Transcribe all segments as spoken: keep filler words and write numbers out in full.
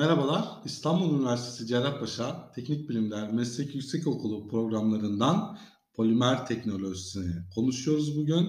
Merhabalar, İstanbul Üniversitesi Cerrahpaşa Teknik Bilimler Meslek Yüksekokulu programlarından Polimer Teknolojisini konuşuyoruz bugün.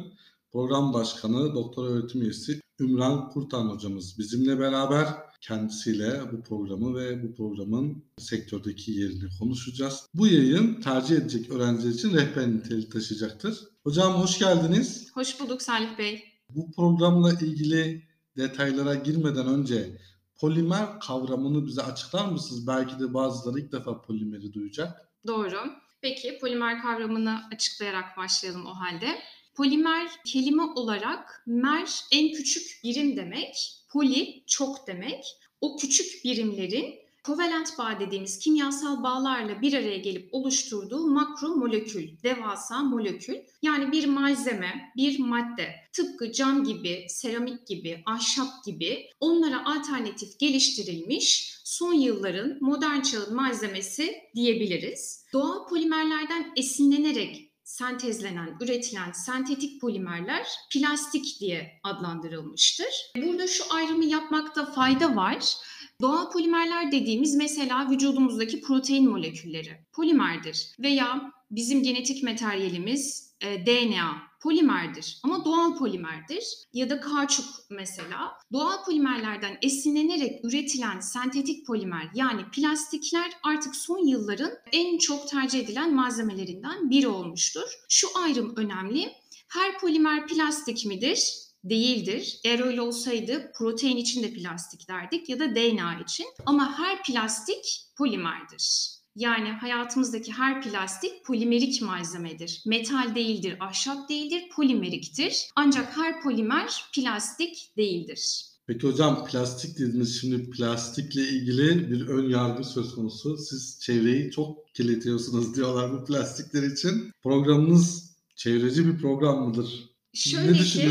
Program Başkanı, Doktor Öğretim Üyesi Ümran Kurtan hocamız bizimle beraber. Kendisiyle bu programı ve bu programın sektördeki yerini konuşacağız. Bu yayın tercih edecek öğrenciler için rehber niteliği taşıyacaktır. Hocam hoş geldiniz. Hoş bulduk Salih Bey. Bu programla ilgili detaylara girmeden önce polimer kavramını bize açıklar mısınız? Belki de bazıları ilk defa polimeri duyacak. Doğru. Peki polimer kavramını açıklayarak başlayalım o halde. Polimer kelime olarak mer en küçük birim demek, poli çok demek. O küçük birimlerin kovalent bağ dediğimiz kimyasal bağlarla bir araya gelip oluşturduğu makro molekül, devasa molekül. Yani bir malzeme, bir madde. Tıpkı cam gibi, seramik gibi, ahşap gibi onlara alternatif geliştirilmiş son yılların modern çağın malzemesi diyebiliriz. Doğal polimerlerden esinlenerek sentezlenen, üretilen sentetik polimerler plastik diye adlandırılmıştır. Burada şu ayrımı yapmakta fayda var. Doğal polimerler dediğimiz mesela vücudumuzdaki protein molekülleri polimerdir veya bizim genetik materyalimiz e, D N A polimerdir ama doğal polimerdir ya da kauçuk mesela. Doğal polimerlerden esinlenerek üretilen sentetik polimer yani plastikler artık son yılların en çok tercih edilen malzemelerinden biri olmuştur. Şu ayrım önemli. Her polimer plastik midir? Değildir. Eğer öyle olsaydı protein için de plastik derdik ya da D N A için ama her plastik polimerdir. Yani hayatımızdaki her plastik polimerik malzemedir. Metal değildir, ahşap değildir, polimeriktir. Ancak her polimer plastik değildir. Peki hocam plastik dediniz, şimdi plastikle ilgili bir ön yargı söz konusu. Siz çevreyi çok kirletiyorsunuz diyorlar bu plastikler için. Programınız çevreci bir program mıdır? Şöyle ki,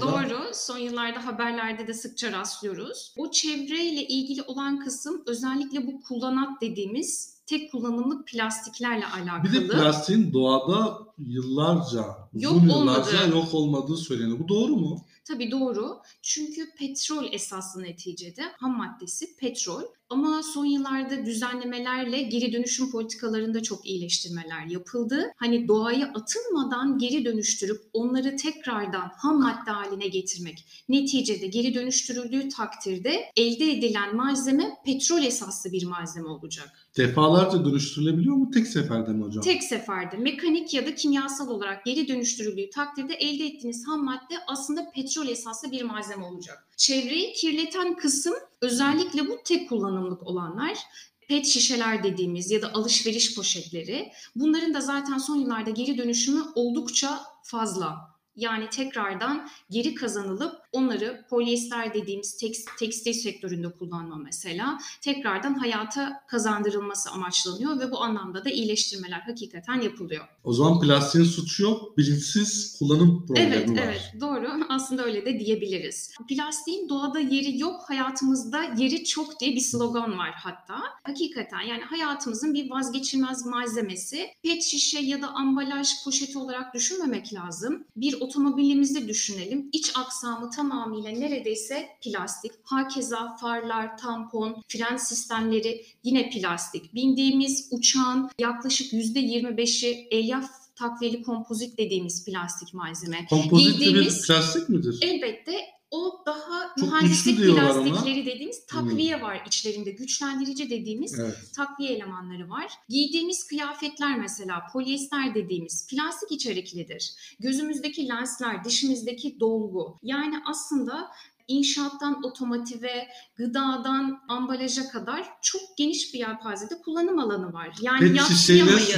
doğru, son yıllarda haberlerde de sıkça rastlıyoruz. O çevreyle ilgili olan kısım özellikle bu kullanat dediğimiz tek kullanımlık plastiklerle alakalı. Bir de plastiğin doğada yıllarca, yok uzun yıllarca olmadı. yok olmadığı söyleniyor. Bu doğru mu? Tabii doğru. Çünkü petrol esaslı neticede ham maddesi petrol. Ama son yıllarda düzenlemelerle geri dönüşüm politikalarında çok iyileştirmeler yapıldı. Hani doğaya atılmadan geri dönüştürüp onları tekrardan ham madde haline getirmek. Neticede geri dönüştürüldüğü takdirde elde edilen malzeme petrol esaslı bir malzeme olacak. Defalarca dönüştürülebiliyor mu? Tek seferde mi hocam? Tek seferde. Mekanik ya da kimyasal olarak geri dönüştürüldüğü takdirde elde ettiğiniz ham madde aslında petrol esaslı bir malzeme olacak. Çevreyi kirleten kısım özellikle bu tek kullanımlık olanlar, pet şişeler dediğimiz ya da alışveriş poşetleri. Bunların da zaten son yıllarda geri dönüşümü oldukça fazla. Yani tekrardan geri kazanılıp onları polyester dediğimiz tekst, tekstil sektöründe kullanma mesela tekrardan hayata kazandırılması amaçlanıyor ve bu anlamda da iyileştirmeler hakikaten yapılıyor. O zaman plastiğin suçu yok, bilinçsiz kullanım problemi evet, var. Evet, evet, doğru. Aslında öyle de diyebiliriz. Plastiğin doğada yeri yok, hayatımızda yeri çok diye bir slogan var hatta. Hakikaten yani hayatımızın bir vazgeçilmez malzemesi. Pet şişe ya da ambalaj poşeti olarak düşünmemek lazım. Bir otomobilimizi düşünelim. İç aksamı tamamıyla neredeyse plastik. Hakeza farlar, tampon, fren sistemleri yine plastik. Bindiğimiz uçağın yaklaşık yüzde yirmi beşi elyaf takviyeli kompozit dediğimiz plastik malzeme. Kompozit dediğimiz plastik midir? Elbette. O daha çok mühendislik plastikleri ona dediğimiz takviye var içlerinde. Güçlendirici dediğimiz evet, takviye elemanları var. Giydiğimiz kıyafetler mesela polyester dediğimiz plastik içeriklidir. Gözümüzdeki lensler, dişimizdeki dolgu. Yani aslında inşaattan otomotive, gıdadan ambalaja kadar çok geniş bir yelpazede kullanım alanı var. Yani yatsıyamayız.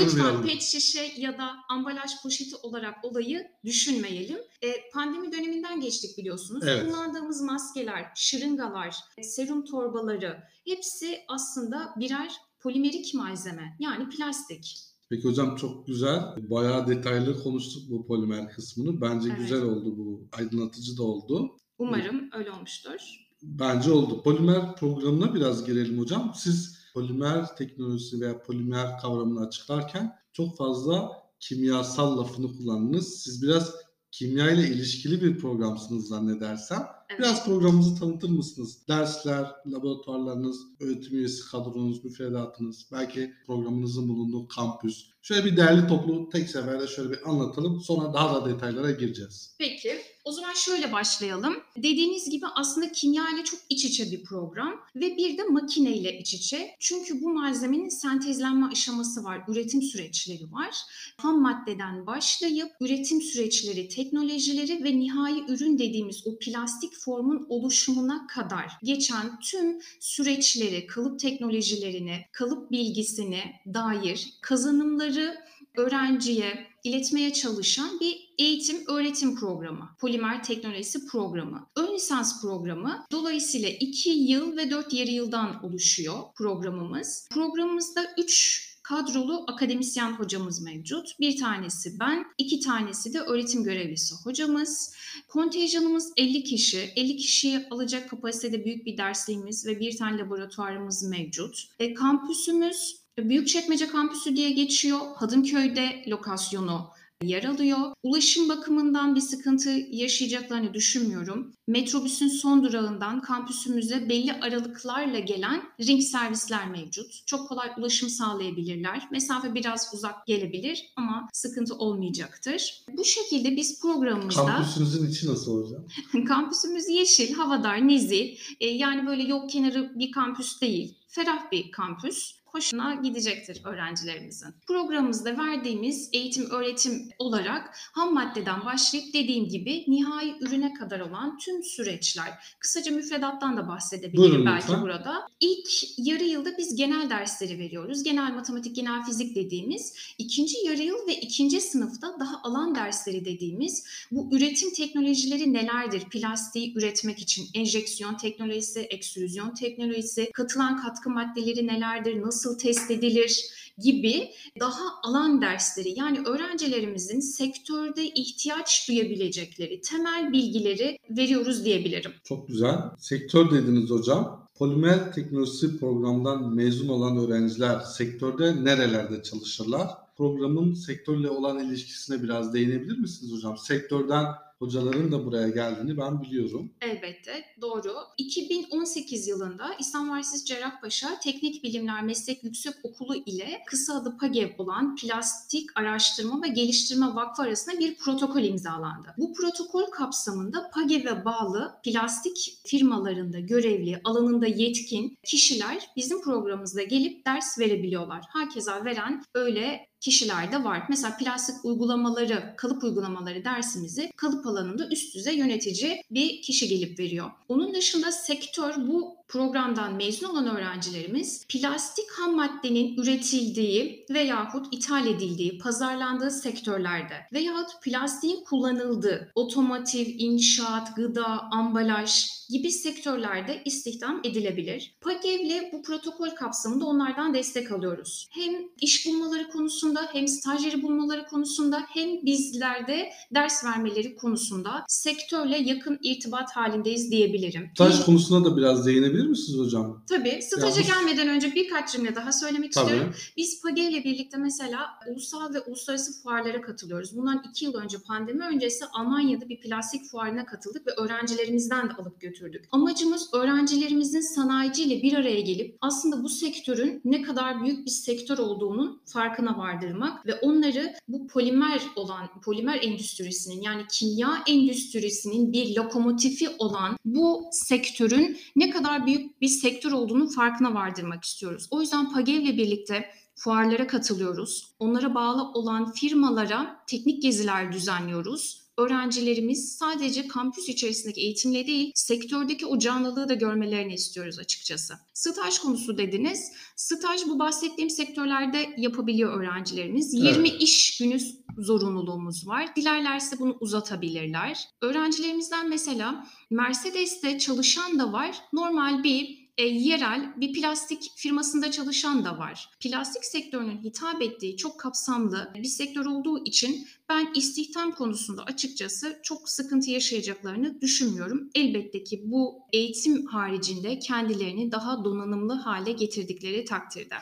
Lütfen pet şişe ya da ambalaj poşeti olarak olayı düşünmeyelim. E, pandemi döneminden geçtik biliyorsunuz. Evet. Kullandığımız maskeler, şırıngalar, serum torbaları hepsi aslında birer polimerik malzeme yani plastik. Peki hocam çok güzel, bayağı detaylı konuştuk bu polimer kısmını. Bence evet, güzel oldu bu, aydınlatıcı da oldu. Umarım öyle olmuştur. Bence oldu. Polimer programına biraz girelim hocam. Siz polimer teknolojisi veya polimer kavramını açıklarken çok fazla kimyasal lafını kullandınız. Siz biraz kimya ile ilişkili bir programsınız zannedersem. Evet. Biraz programımızı tanıtır mısınız? Dersler, laboratuvarlarınız, öğretim üyesi kadronuz, müfredatınız, belki programınızın bulunduğu kampüs. Şöyle bir derli toplu tek seferde şöyle bir anlatalım. Sonra daha da detaylara gireceğiz. Peki. O zaman şöyle başlayalım. Dediğiniz gibi aslında kimya ile çok iç içe bir program ve bir de makine ile iç içe. Çünkü bu malzemenin sentezlenme aşaması var, üretim süreçleri var. Ham maddeden başlayıp üretim süreçleri, teknolojileri ve nihai ürün dediğimiz o plastik formun oluşumuna kadar geçen tüm süreçleri, kalıp teknolojilerini, kalıp bilgisine dair kazanımları öğrenciye iletmeye çalışan bir eğitim öğretim programı, polimer teknolojisi programı. Ön lisans programı dolayısıyla iki yıl ve dört yarı yıldan oluşuyor programımız. Programımızda üç kadrolu akademisyen hocamız mevcut. Bir tanesi ben, iki tanesi de öğretim görevlisi hocamız. Kontenjanımız elli kişi. elli kişiyi alacak kapasitede büyük bir dersliğimiz ve bir tane laboratuvarımız mevcut. E, kampüsümüz Büyükçekmece kampüsü diye geçiyor. Hadımköy'de lokasyonu yer alıyor. Ulaşım bakımından bir sıkıntı yaşayacaklarını düşünmüyorum. Metrobüsün son durağından kampüsümüze belli aralıklarla gelen ring servisler mevcut. Çok kolay ulaşım sağlayabilirler. Mesafe biraz uzak gelebilir ama sıkıntı olmayacaktır. Bu şekilde biz programımızda... Kampüsümüzün içi nasıl hocam? Kampüsümüz yeşil, havadar, nezih. E, yani böyle yol kenarı bir kampüs değil. Ferah bir kampüs. Hoşuna gidecektir öğrencilerimizin. Programımızda verdiğimiz eğitim öğretim olarak ham maddeden başlayıp dediğim gibi nihai ürüne kadar olan tüm süreçler. Kısaca müfredattan da bahsedebilirim belki lütfen. Burada. İlk yarı yılda biz genel dersleri veriyoruz. Genel matematik, genel fizik dediğimiz. İkinci yarı yıl ve ikinci sınıfta daha alan dersleri dediğimiz bu üretim teknolojileri nelerdir? Plastiği üretmek için enjeksiyon teknolojisi, ekstrüzyon teknolojisi, katılan katkı maddeleri nelerdir? Nasıl nasıl test edilir gibi daha alan dersleri, yani öğrencilerimizin sektörde ihtiyaç duyabilecekleri temel bilgileri veriyoruz diyebilirim. Çok güzel. Sektör dediniz hocam. Polimer teknolojisi programından mezun olan öğrenciler sektörde nerelerde çalışırlar? Programın sektörle olan ilişkisine biraz değinebilir misiniz hocam? Sektörden hocaların da buraya geldiğini ben biliyorum. Elbette, doğru. iki bin on sekiz yılında İstanbul Üniversitesi Cerrahpaşa Teknik Bilimler Meslek Yüksekokulu ile kısa adı PAGEV olan Plastik Araştırma ve Geliştirme Vakfı arasında bir protokol imzalandı. Bu protokol kapsamında PAGEV'e bağlı plastik firmalarında görevli, alanında yetkin kişiler bizim programımızda gelip ders verebiliyorlar. Herkese veren öyle kişiler de var. Mesela plastik uygulamaları, kalıp uygulamaları dersimizi kalıp alanında üst düzey yönetici bir kişi gelip veriyor. Onun dışında sektör, bu programdan mezun olan öğrencilerimiz plastik ham maddenin üretildiği veyahut ithal edildiği, pazarlandığı sektörlerde veyahut plastiğin kullanıldığı otomotiv, inşaat, gıda, ambalaj gibi sektörlerde istihdam edilebilir. PAGEV'le bu protokol kapsamında onlardan destek alıyoruz. Hem iş bulmaları konusunda, hem stajyeri bulmaları konusunda, hem bizlerde ders vermeleri konusunda sektörle yakın irtibat halindeyiz diyebilirim. Staj konusuna da biraz değinebilir misiniz hocam? Tabii. Staja ya, gelmeden önce birkaç cümle daha söylemek tabii. istiyorum. Biz PAGEV ile birlikte mesela ulusal ve uluslararası fuarlara katılıyoruz. Bundan iki yıl önce, pandemi öncesi, Almanya'da bir plastik fuarına katıldık ve öğrencilerimizden de alıp götürdük. Amacımız öğrencilerimizin sanayiciyle bir araya gelip aslında bu sektörün ne kadar büyük bir sektör olduğunun farkına vardırmak ve onları bu polimer olan, polimer endüstrisinin, yani kimya endüstrisinin bir lokomotifi olan bu sektörün ne kadar büyük büyük bir sektör olduğunun farkına vardırmak istiyoruz. O yüzden PAGEV ile birlikte fuarlara katılıyoruz. Onlara bağlı olan firmalara teknik geziler düzenliyoruz. Öğrencilerimiz sadece kampüs içerisindeki eğitimle değil, sektördeki o canlılığı da görmelerini istiyoruz açıkçası. Staj konusu dediniz. Staj bu bahsettiğim sektörlerde yapabiliyor öğrencilerimiz. Evet. yirmi iş günü zorunluluğumuz var. Dilerlerse bunu uzatabilirler. Öğrencilerimizden mesela Mercedes'te çalışan da var. Normal bir E, yerel bir plastik firmasında çalışan da var. Plastik sektörünün hitap ettiği çok kapsamlı bir sektör olduğu için ben istihdam konusunda açıkçası çok sıkıntı yaşayacaklarını düşünmüyorum. Elbette ki bu eğitim haricinde kendilerini daha donanımlı hale getirdikleri takdirde.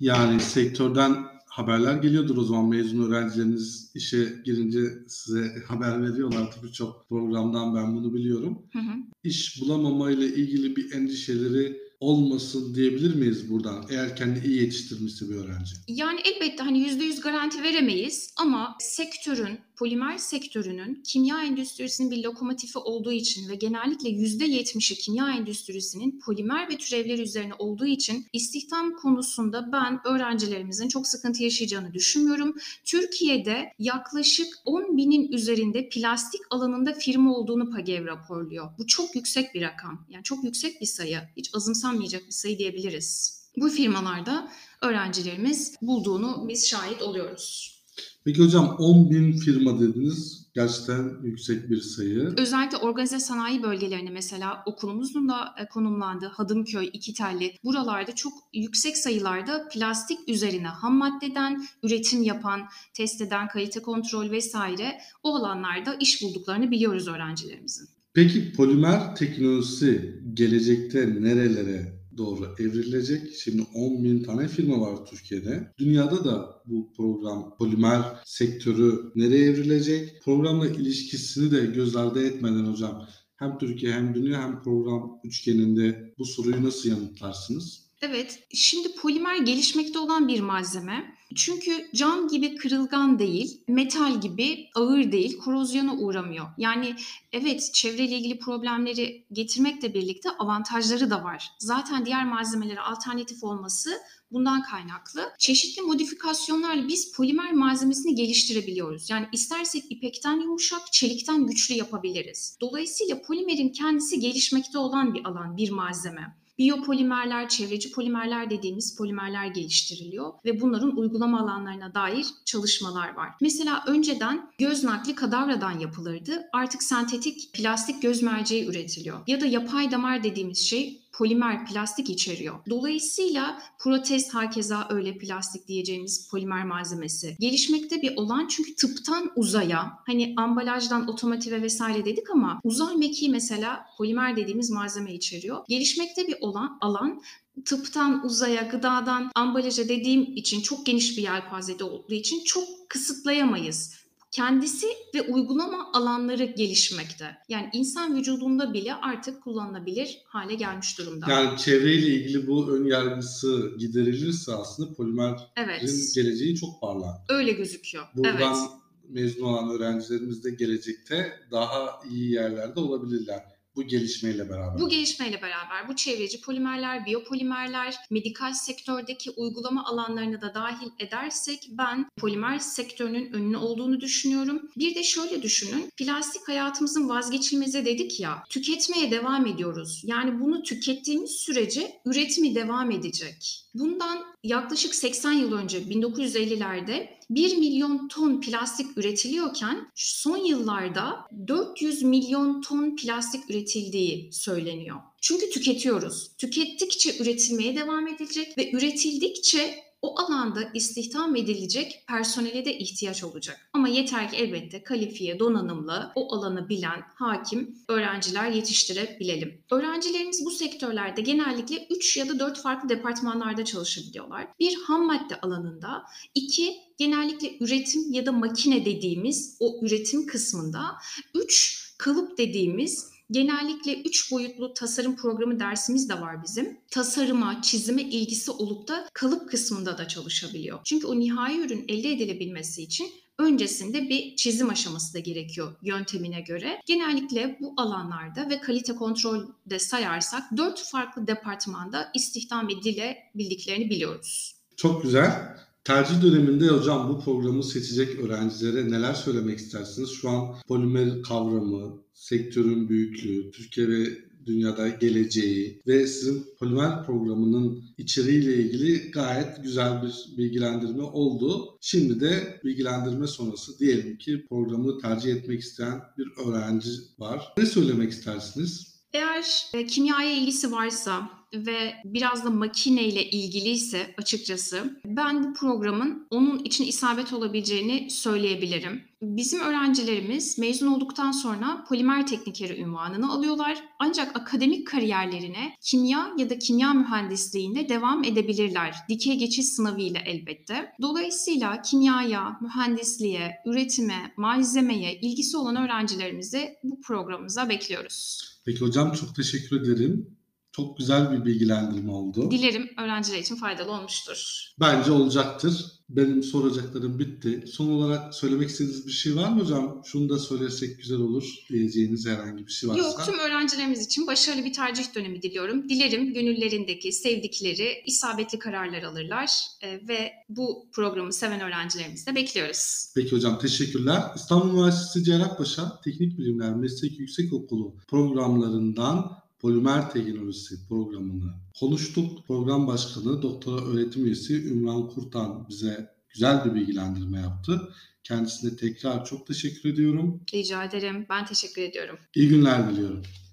Yani sektörden haberler geliyordur o zaman, mezun öğrencileriniz işe girince size haber veriyorlar. Tabii çok programdan ben bunu biliyorum. Hı hı. İş bulamama ile ilgili bir endişeleri olmasın diyebilir miyiz buradan, eğer kendini iyi yetiştirmişse bir öğrenci? Yani elbette hani yüzde yüz garanti veremeyiz ama sektörün, polimer sektörünün kimya endüstrisinin bir lokomotifi olduğu için ve genellikle yüzde yetmişi kimya endüstrisinin polimer ve türevleri üzerine olduğu için istihdam konusunda ben öğrencilerimizin çok sıkıntı yaşayacağını düşünmüyorum. Türkiye'de yaklaşık on binin üzerinde plastik alanında firma olduğunu PAGEV raporluyor. Bu çok yüksek bir rakam. Yani çok yüksek bir sayı. Hiç azımsanmayacak bir sayı diyebiliriz. Bu firmalarda öğrencilerimiz bulduğunu biz şahit oluyoruz. Peki hocam, on bin firma dediniz, gerçekten yüksek bir sayı. Özellikle organize sanayi bölgelerine, mesela okulumuzun da konumlandığı Hadımköy, İkitelli, buralarda çok yüksek sayılarda plastik üzerine ham maddeden üretim yapan, test eden, kalite kontrol vesaire o alanlarda iş bulduklarını biliyoruz öğrencilerimizin. Peki polimer teknolojisi gelecekte nerelere doğru evrilecek? Şimdi on bin tane firma var Türkiye'de. Dünyada da bu program, polimer sektörü nereye evrilecek? Programla ilişkisini de göz ardı etmeden hocam, hem Türkiye hem dünya hem program üçgeninde bu soruyu nasıl yanıtlarsınız? Evet, şimdi polimer gelişmekte olan bir malzeme. Çünkü cam gibi kırılgan değil, metal gibi ağır değil, korozyona uğramıyor. Yani evet, çevreyle ilgili problemleri getirmekle birlikte avantajları da var. Zaten diğer malzemelere alternatif olması bundan kaynaklı. Çeşitli modifikasyonlarla biz polimer malzemesini geliştirebiliyoruz. Yani istersek ipekten yumuşak, çelikten güçlü yapabiliriz. Dolayısıyla polimerin kendisi gelişmekte olan bir alan, bir malzeme. Biyopolimerler, çevreci polimerler dediğimiz polimerler geliştiriliyor ve bunların uygulama alanlarına dair çalışmalar var. Mesela önceden göz nakli kadavradan yapılırdı. Artık sentetik plastik göz merceği üretiliyor. Ya da yapay damar dediğimiz şey polimer, plastik içeriyor. Dolayısıyla protez hakeza öyle plastik diyeceğimiz polimer malzemesi. Gelişmekte bir olan, çünkü tıptan uzaya, hani ambalajdan otomotive vesaire dedik ama uzay mekiği mesela polimer dediğimiz malzeme içeriyor. Gelişmekte bir olan alan, tıptan uzaya, gıdadan ambalaja dediğim için çok geniş bir yelpazede olduğu için çok kısıtlayamayız. Kendisi ve uygulama alanları gelişmekte. Yani insan vücudunda bile artık kullanılabilir hale gelmiş durumda. Yani çevreyle ilgili bu önyargısı giderilirse aslında polimerin evet. geleceği çok parlak. Öyle gözüküyor. Buradan evet. mezun olan öğrencilerimiz de gelecekte daha iyi yerlerde olabilirler. Bu gelişmeyle beraber. Bu gelişmeyle beraber bu çevreci polimerler, biyopolimerler, medikal sektördeki uygulama alanlarını da dahil edersek ben polimer sektörünün önünü olduğunu düşünüyorum. Bir de şöyle düşünün, plastik hayatımızın vazgeçilmezi dedik ya, tüketmeye devam ediyoruz. Yani bunu tükettiğimiz sürece üretimi devam edecek. Bundan yaklaşık seksen yıl önce bin dokuz yüz ellilerde bir milyon ton plastik üretiliyorken son yıllarda dört yüz milyon ton plastik üretildiği söyleniyor. Çünkü tüketiyoruz. Tükettikçe üretilmeye devam edilecek ve üretildikçe o alanda istihdam edilecek personele de ihtiyaç olacak. Ama yeter ki elbette kalifiye, donanımlı, o alanı bilen, hakim öğrenciler yetiştirebilelim. Öğrencilerimiz bu sektörlerde genellikle üç ya da dört farklı departmanlarda çalışabiliyorlar. Bir, ham madde alanında. İki, genellikle üretim ya da makine dediğimiz o üretim kısmında. Üç, kalıp dediğimiz... Genellikle üç boyutlu tasarım programı dersimiz de var bizim. Tasarıma, çizime ilgisi olup da kalıp kısmında da çalışabiliyor. Çünkü o nihai ürün elde edilebilmesi için öncesinde bir çizim aşaması da gerekiyor yöntemine göre. Genellikle bu alanlarda ve kalite kontrolde sayarsak dört farklı departmanda istihdam edilebildiklerini biliyoruz. Çok güzel. Tercih döneminde hocam bu programı seçecek öğrencilere neler söylemek istersiniz? Şu an polimer kavramı, sektörün büyüklüğü, Türkiye ve dünyada geleceği ve sizin polimer programının içeriğiyle ilgili gayet güzel bir bilgilendirme oldu. Şimdi de bilgilendirme sonrası diyelim ki programı tercih etmek isteyen bir öğrenci var. Ne söylemek istersiniz? Eğer kimyaya ilgisi varsa, ve biraz da makineyle ilgiliyse açıkçası ben bu programın onun için isabet olabileceğini söyleyebilirim. Bizim öğrencilerimiz mezun olduktan sonra polimer teknikeri unvanını alıyorlar. Ancak akademik kariyerlerine kimya ya da kimya mühendisliğinde devam edebilirler. Dikey geçiş sınavıyla elbette. Dolayısıyla kimyaya, mühendisliğe, üretime, malzemeye ilgisi olan öğrencilerimizi bu programımıza bekliyoruz. Peki hocam, çok teşekkür ederim. Çok güzel bir bilgilendirme oldu. Dilerim öğrenciler için faydalı olmuştur. Bence olacaktır. Benim soracaklarım bitti. Son olarak söylemek istediğiniz bir şey var mı hocam? Şunu da söylersek güzel olur diyeceğiniz herhangi bir şey varsa. Yok, tüm öğrencilerimiz için başarılı bir tercih dönemi diliyorum. Dilerim gönüllerindeki sevdikleri isabetli kararlar alırlar ve bu programı seven öğrencilerimizi de bekliyoruz. Peki hocam, teşekkürler. İstanbul Üniversitesi Cerrahpaşa Teknik Bilimler Meslek Yüksekokulu programlarından Polimer Teknolojisi programını konuştuk. Program Başkanı Doktora Öğretim Üyesi Ümran Kurtan bize güzel bir bilgilendirme yaptı. Kendisine tekrar çok teşekkür ediyorum. Rica ederim. Ben teşekkür ediyorum. İyi günler diliyorum.